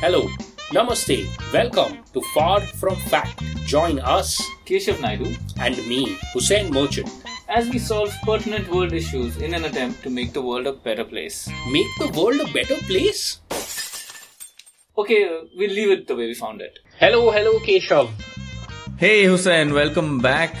Hello, Namaste, welcome to Far From Fact. Join us, Keshav Naidu and me, Hussain Merchant, as we solve pertinent world issues in an attempt to make the world a better place. Make the world a better place? Okay, we'll leave it the way we found it. Hello, Keshav. Hey Hussain, welcome back.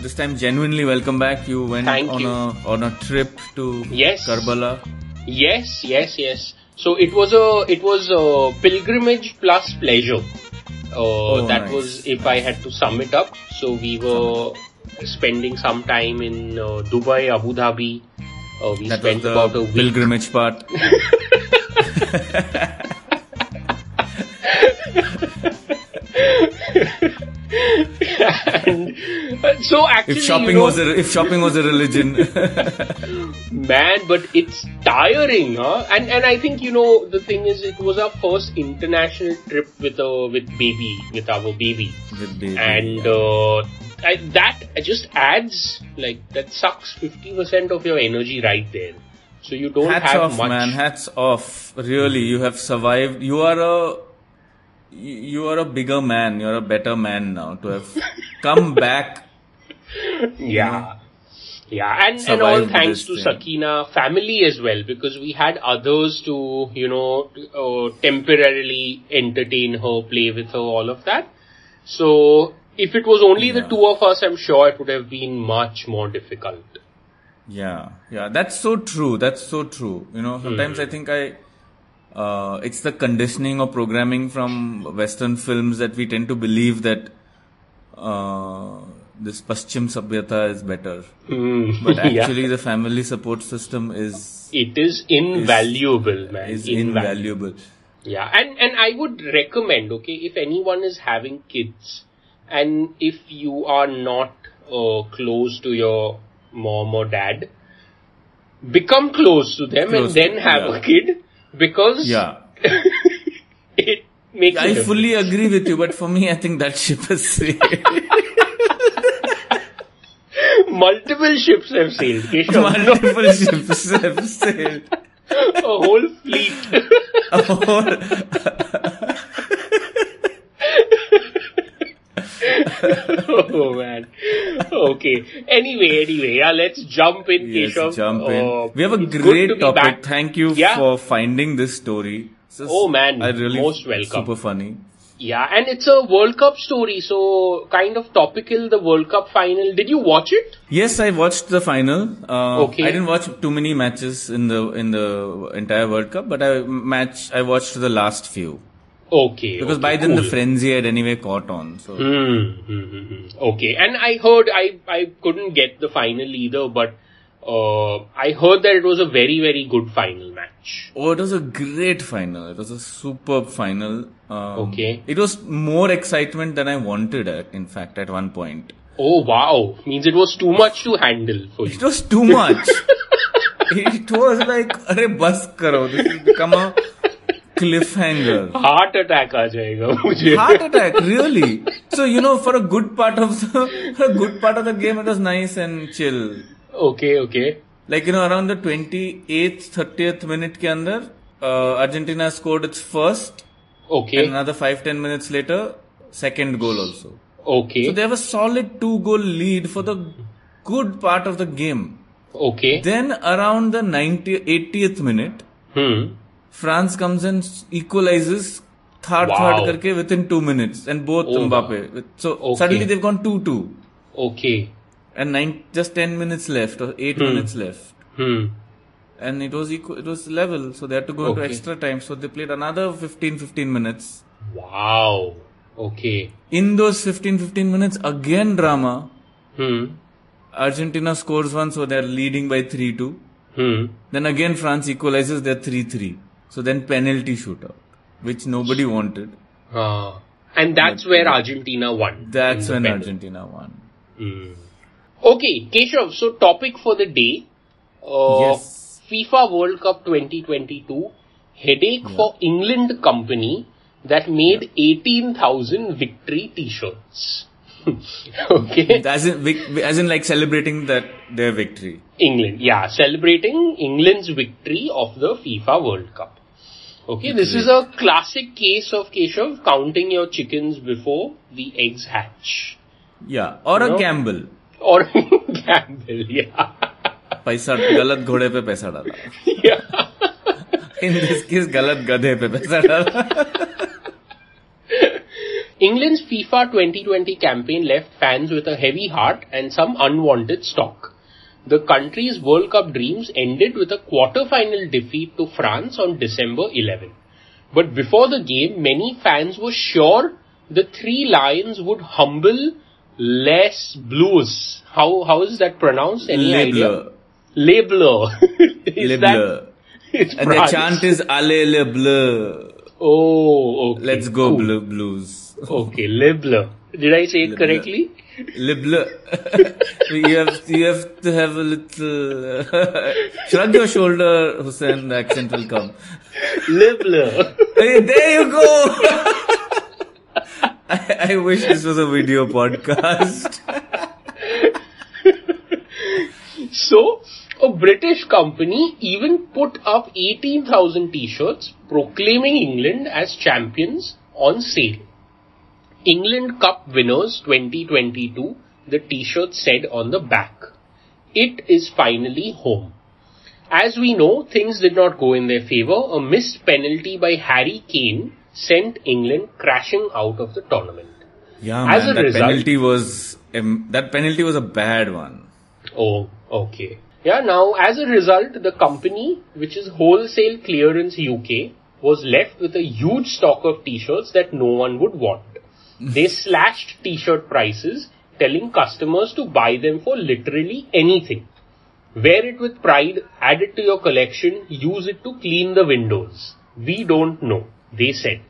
This time genuinely welcome back. You went on a trip to Karbala. Yes. So it was a pilgrimage plus pleasure. That was if I had to sum it up. So we were spending some time in Dubai, Abu Dhabi. We spent about a week. Pilgrimage part. And so actually, if shopping was a religion, man, but it's tiring, huh? And I think the thing is, it was our first international trip with our baby, and that just adds that sucks 50% of your energy right there. So you don't have much. Hats off, man. Really, you have survived. You are a bigger man. You're a better man now to have come back. And all thanks to Sakina family as well, because we had others to temporarily entertain her, play with her, all of that. So if it was only the two of us, I'm sure it would have been much more difficult. Yeah. That's so true. Sometimes I think it's the conditioning or programming from Western films that we tend to believe that this Paschim Sabhyata is better. But actually the family support system is invaluable. Yeah, and I would recommend, if anyone is having kids and if you are not close to your mom or dad, become close to them and then have a kid. Because it makes sense. I fully agree with you, but for me, I think that ship has sailed. Multiple ships have sailed. Multiple ships have sailed. A whole fleet. Oh man. Okay. Anyway, let's jump in, Keshav. Yes, jump in. We have a great topic. Back. Thank you for finding this story. Most welcome. Super funny. Yeah, and it's a World Cup story, so kind of topical, the World Cup final. Did you watch it? Yes, I watched the final. I didn't watch too many matches in the entire World Cup, but I watched the last few. Because by then the frenzy had anyway caught on. So. Okay, and I heard, I couldn't get the final either, but I heard that it was a very, very good final match. Oh, it was a great final. It was a superb final. It was more excitement than I wanted, at one point. Oh, wow. Means it was too much to handle for you. It was too much. It was like, arre bas karo, this has become a cliffhanger. Heart attack aa jayega mujhe. Heart attack, really? So, for a good part of the game, it was nice and chill. Okay. Around the 28th, 30th minute ke andar, Argentina scored its first. Okay. And another 5-10 minutes later, second goal also. Okay. So, they have a solid 2-goal lead for the good part of the game. Okay. Then, around the 80th minute, France comes and equalizes third karke within 2 minutes, and both Mbappe. So suddenly they've gone 2-2. Okay. And 10 minutes left or 8 minutes left. And it was equal. It was level, so they had to go into extra time. So they played another 15 minutes. Wow. Okay. In those 15 minutes, again drama. Argentina scores one, so they're leading by 3-2. Then again France equalizes, they're 3-3. So then penalty shootout, which nobody wanted. And that's where Argentina won. Okay, Keshav, so topic for the day. FIFA World Cup 2022, headache for England company that made 18,000 victory t-shirts. Okay. As in celebrating their victory. England, celebrating England's victory of the FIFA World Cup. Okay, this is a classic case of Keshav counting your chickens before the eggs hatch. Yeah, or a gamble. Or a gamble, yeah. पैसा गलत घोड़े पे पैसा डाला. Yeah. In this case, गलत गधे पे पैसा डाला. England's FIFA 2020 campaign left fans with a heavy heart and some unwanted stock. The country's World Cup dreams ended with a quarter-final defeat to France on December 11. But before the game, many fans were sure the Three Lions would humble Les Blues. How is that pronounced? Any idea? Les Bleus. Les Bleus. And the chant is Allez les Bleus. Oh, okay. Let's go, cool. Bleu Blues. Okay, Les Bleus. Did I say it correctly? Les Bleus. You have to have a little... shrug your shoulder, Hussain, the accent will come. Les Bleus. Hey, there you go! I wish this was a video podcast. So, a British company even put up 18,000 t-shirts proclaiming England as champions on sale. England Cup winners 2022, the t-shirt said on the back. It is finally home. As we know, things did not go in their favour. A missed penalty by Harry Kane sent England crashing out of the tournament. Yeah, man, that penalty was a bad one. Oh, okay. Yeah, now as a result, the company, which is Wholesale Clearance UK, was left with a huge stock of t-shirts that no one would want. They slashed t-shirt prices, telling customers to buy them for literally anything. Wear it with pride, add it to your collection, use it to clean the windows. We don't know, they said.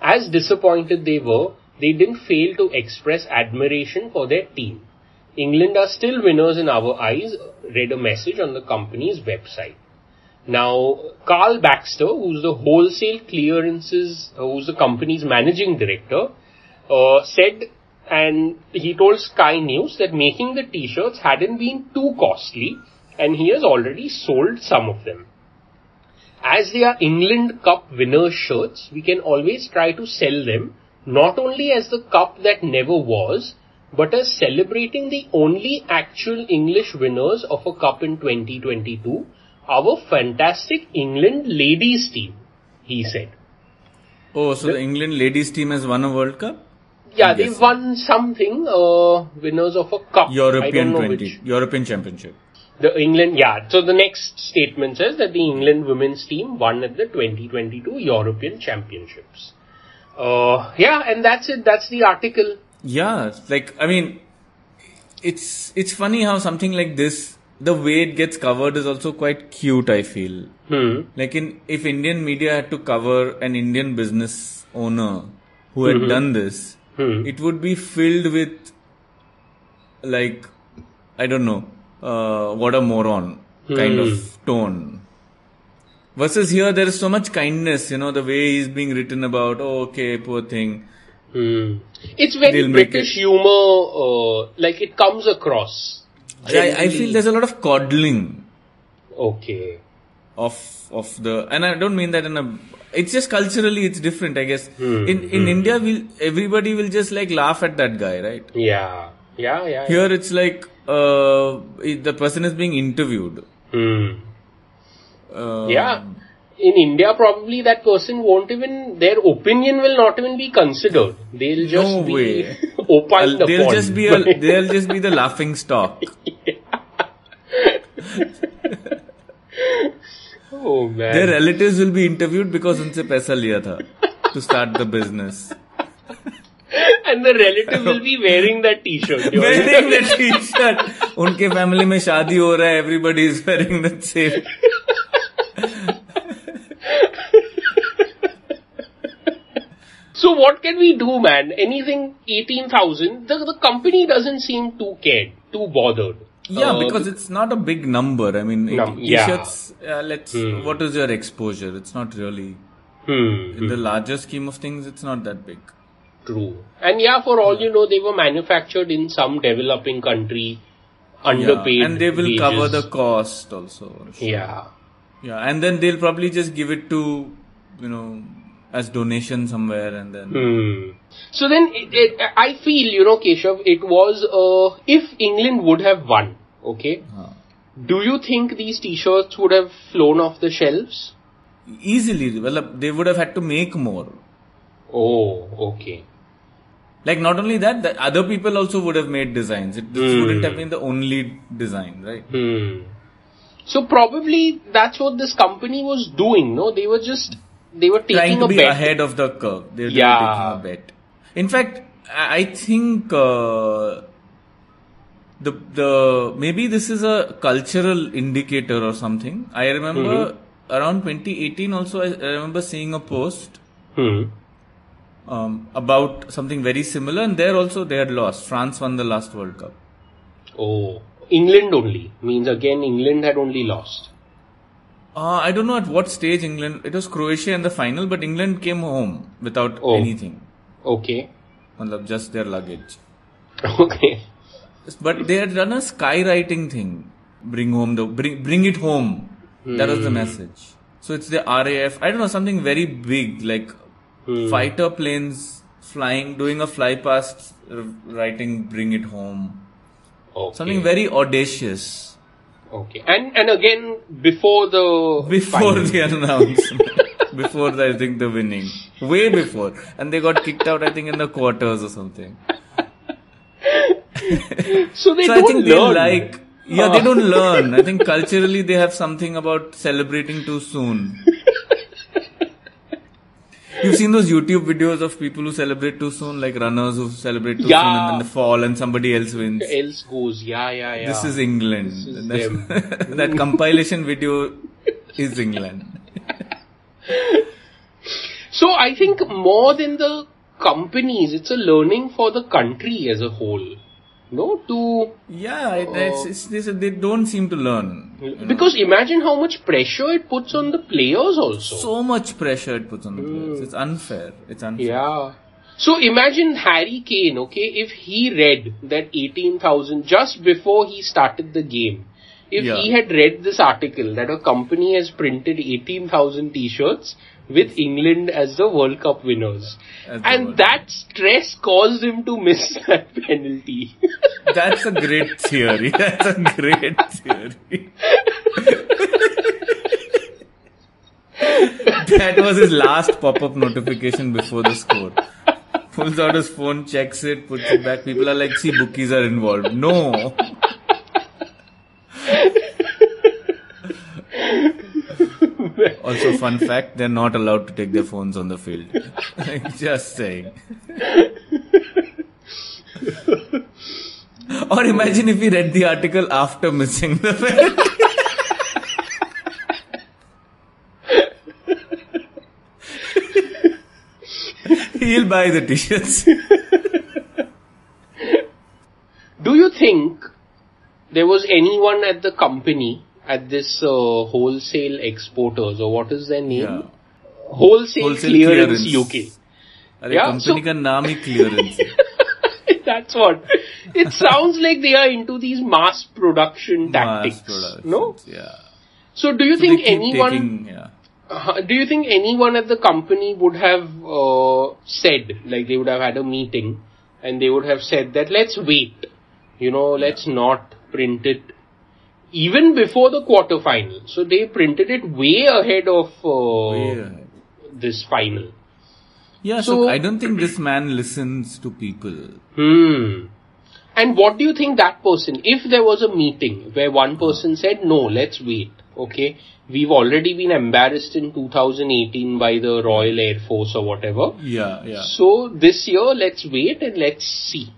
As disappointed they were, they didn't fail to express admiration for their team. England are still winners in our eyes, read a message on the company's website. Now, Carl Baxter, who's the Wholesale Clearances, who's the company's managing director, said, and he told Sky News that making the t-shirts hadn't been too costly and he has already sold some of them. As they are England Cup winner shirts, we can always try to sell them not only as the cup that never was, but as celebrating the only actual English winners of a cup in 2022, our fantastic England ladies team, he said. Oh, so the England ladies team has won a World Cup? Yeah, they've won something, winners of a cup. European Championship. So the next statement says that the England women's team won at the 2022 European Championships. And that's it. That's the article. Yeah, it's funny how something like this, the way it gets covered is also quite cute, I feel. If Indian media had to cover an Indian business owner who had done this, it would be filled with, what a moron kind of tone. Versus here, there is so much kindness, the way he's being written about, oh, okay, poor thing. It's very British humor, it comes across. I feel there's a lot of coddling. Okay. And I don't mean that it's just culturally it's different, I guess. In India, everybody will just laugh at that guy, right? Yeah. Yeah. Here it's the person is being interviewed. In India, probably that person their opinion will not even be considered. They'll just opined upon. They'll just be the laughing stock. Yeah. Oh man. Their relatives will be interviewed because unse paisa liya tha to start the business. And the relative will be wearing that t-shirt. Wearing the t-shirt. Unke family mein shaadi ho raha hai, everybody is wearing the same. So what can we do, man? Anything 18,000, the company doesn't seem too cared, too bothered. Yeah, because it's not a big number. T-shirts, what is your exposure? It's not really, in the larger scheme of things, it's not that big. True. And for all you know, they were manufactured in some developing country, underpaid. Yeah, and they will cover the cost also. Sure. Yeah. Yeah, and then they'll probably just give it to as donation somewhere, and then... So then, I feel, Keshav, it was, if England would have won, okay, do you think these t-shirts would have flown off the shelves? Easily. Well, they would have had to make more. Oh, okay. Like, not only that, the other people also would have made designs. It wouldn't have been the only design, right? So probably that's what this company was doing, no? They were just... They were taking trying to be ahead of the curve. They were taking a bet. In fact, I think the maybe this is a cultural indicator or something. I remember around 2018 also, I remember seeing a post about something very similar, and there also they had lost. France won the last World Cup. Oh, England only. Means again, England had only lost. I don't know at what stage England... It was Croatia in the final, but England came home without anything. Okay. Just their luggage. Okay. But they had done a skywriting thing. Bring it home. That was the message. So it's the RAF. I don't know, something very big, like fighter planes flying, doing a fly past, writing, bring it home. Okay. Something very audacious. Okay, and again, before the announcement, before I think the winning, way before, and they got kicked out, I think, in the quarters or something. So they don't learn. They don't learn. I think culturally they have something about celebrating too soon. You've seen those YouTube videos of people who celebrate too soon, like runners who celebrate too soon and then they fall and somebody else wins. Else goes, yeah. This is England. This is them. That compilation video is England. So I think more than the companies, it's a learning for the country as a whole. No, to... Yeah, they don't seem to learn. Because imagine how much pressure it puts on the players also. So much pressure it puts on the players. It's unfair. Yeah. So imagine Harry Kane, okay, if he read that 18,000 just before he started the game. If he had read this article that a company has printed 18,000 t-shirts with England as the World Cup winners. That stress caused him to miss that penalty. That's a great theory. That was his last pop-up notification before the score. Pulls out his phone, checks it, puts it back. People are like, see, bookies are involved. No. Also, fun fact, they're not allowed to take their phones on the field. Just saying. Or imagine if he read the article after missing the penalty. He'll buy the t-shirts. Do you think there was anyone at the company, at this wholesale exporters, or what is their name? Yeah. Wholesale Clearance UK. Company clearance. That's what. It sounds like they are into these mass production tactics. No? Yeah. So do you think anyone... do you think anyone at the company would have said, like they would have had a meeting and they would have said that let's wait, let's not print it even before the quarterfinal. So they printed it way ahead of this final. Yeah, so I don't think this man listens to people. And what do you think that person, if there was a meeting where one person said, no, let's wait, okay, we've already been embarrassed in 2018 by the Royal Air Force or whatever. Yeah. So this year, let's wait and let's see.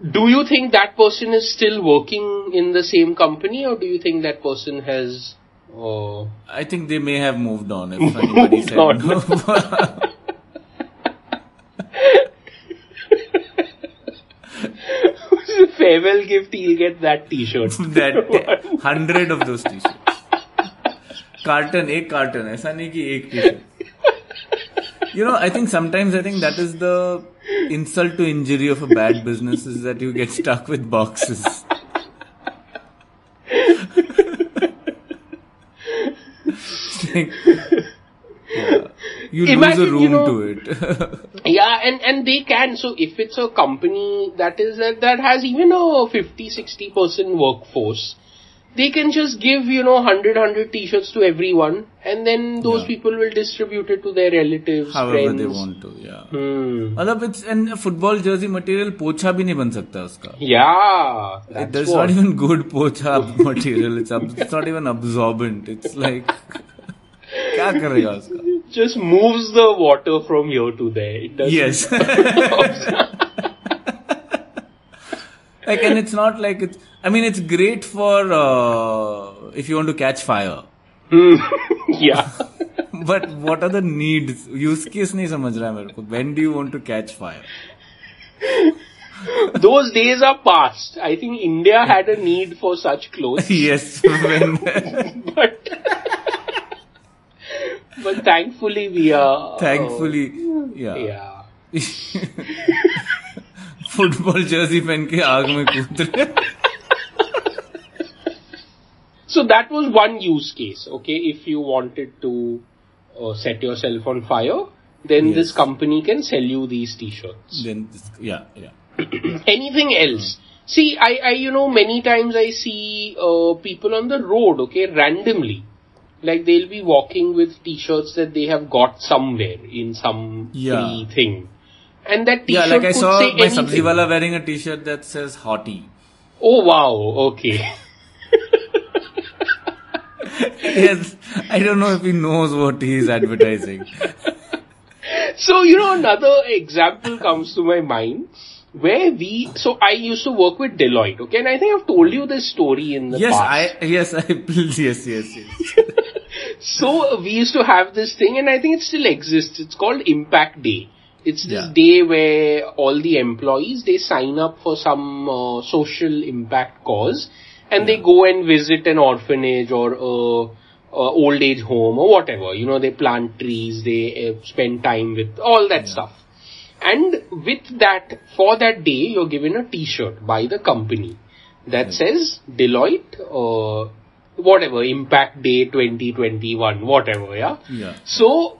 Do you think that person is still working in the same company, or do you think that person has... I think they may have moved on if anybody said no. It's a farewell gift, he'll get that t-shirt. 100 of those t-shirts. Carton. Aisa nahi ki ek t-shirt. I think that is the insult to injury of a bad business, is that you get stuck with boxes. Like, you imagine, lose a room to it. Yeah, and they can. So if it's a company that has even a 50-60% workforce, they can just give, 100 t-shirts to everyone, and then those people will distribute it to their relatives, friends. However they want to, And football jersey material pocha bhi nahi ban sakta uska. Yeah. There's not even good pocha material. It's not even absorbent. It's like, kya karega uska? Just moves the water from here to there. It doesn't. Yes. And it's not like it's... I mean, it's great for if you want to catch fire. Yeah. But what are the needs? Use case nahi samajh raha mere ko. When do you want to catch fire? Those days are past. I think India had a need for such clothes. Yes. But thankfully we are... Thankfully, Yeah. Football jersey pen ke aag mein kood rahe. So that was one use case, okay? If you wanted to set yourself on fire, then this company can sell you these t-shirts. Then, anything else? See, I many times I see people on the road, okay, randomly. Like they'll be walking with t-shirts that they have got somewhere in some free thing. And that t-shirt could say anything. Yeah, like I saw my sabziwala wearing a t-shirt that says hottie. Oh, wow. Okay. Yes, I don't know if he knows what he is advertising. So, another example comes to my mind where I used to work with Deloitte, okay? And I think I've told you this story in the past. Yes. So, we used to have this thing and I think it still exists. It's called Impact Day. It's this day where all the employees, they sign up for some social impact cause and they go and visit an orphanage or a old age home or whatever. They plant trees, they spend time with all that stuff. And with that, for that day, you're given a t-shirt by the company that says Deloitte or whatever, Impact Day 2021, whatever, yeah. So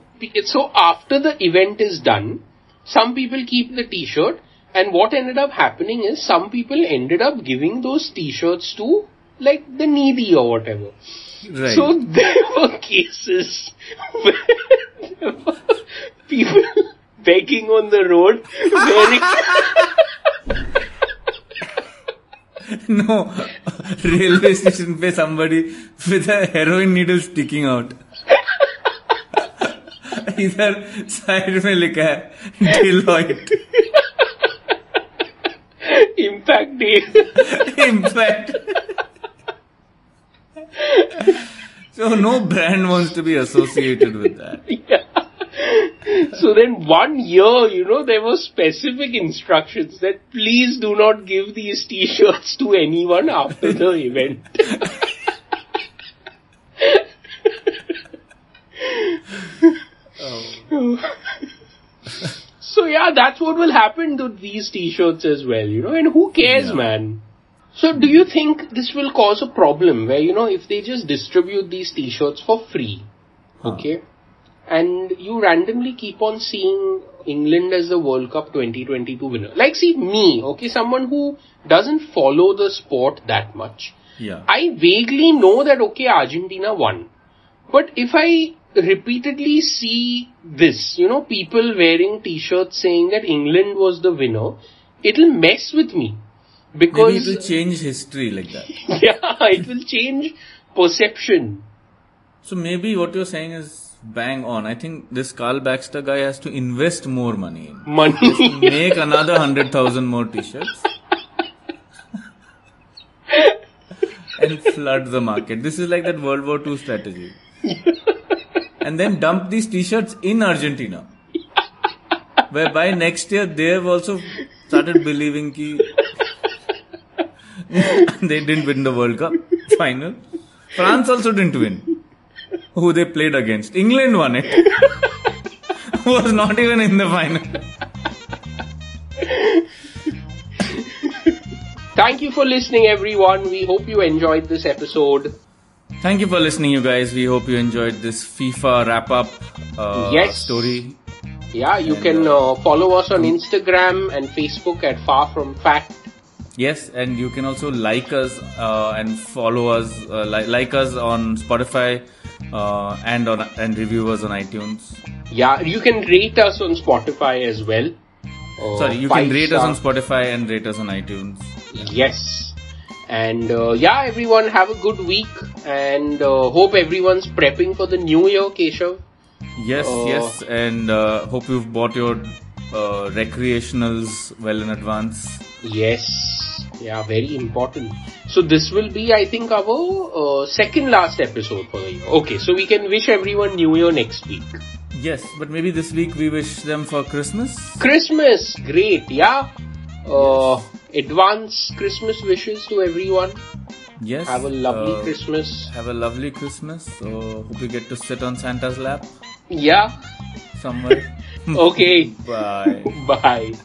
after the event is done, some people keep the t-shirt, and what ended up happening is some people ended up giving those t-shirts to like the needy or whatever. Right. So there were cases where there were people begging on the road wearing... No, railway station pe somebody with a heroin needle sticking out. इधर side में लिखा है Deloitte Impact Day Impact. So no brand wants to be associated with that. So then 1 year, there were specific instructions that please do not give these t-shirts to anyone after the event. So that's what will happen to these t-shirts as well, and who cares, man? So do you think this will cause a problem where, if they just distribute these t-shirts for free, okay, and you randomly keep on seeing England as the World Cup 2022 winner? Like, see, me, okay, someone who doesn't follow the sport that much, I vaguely know that, okay, Argentina won. But if I repeatedly see this, people wearing t-shirts saying that England was the winner, it'll mess with me. Because maybe it will change history like that. It will change perception. So maybe what you're saying is bang on. I think this Carl Baxter guy has to invest more money. He has to make another 100,000 more t-shirts. And flood the market. This is like that World War II strategy. And then dump these t-shirts in Argentina. Whereby next year they have also started believing they didn't win the World Cup final. France also didn't win. Who they played against. England won it. Who was not even in the final. Thank you for listening, everyone. We hope you enjoyed this episode. Thank you for listening, you guys. We hope you enjoyed this FIFA wrap-up story. Yeah, you can follow us on Instagram and Facebook at Far From Fact. Yes, and you can also like us and follow us, like us on Spotify and review us on iTunes. Yeah, you can rate us on Spotify as well. You can rate us on Spotify and rate us on iTunes. Yeah. Yes. And everyone have a good week and hope everyone's prepping for the new year, Keshav. Yes. And hope you've bought your recreationals well in advance. Yes. Yeah, very important. So this will be, I think, our second last episode for the year. Okay, so we can wish everyone new year next week. Yes, but maybe this week we wish them for Christmas. Christmas! Great, yeah. Advance Christmas wishes to everyone. Yes. Have a lovely Christmas. Have a lovely Christmas. So hope you get to sit on Santa's lap. Yeah. Somewhere. Okay. Bye. Bye.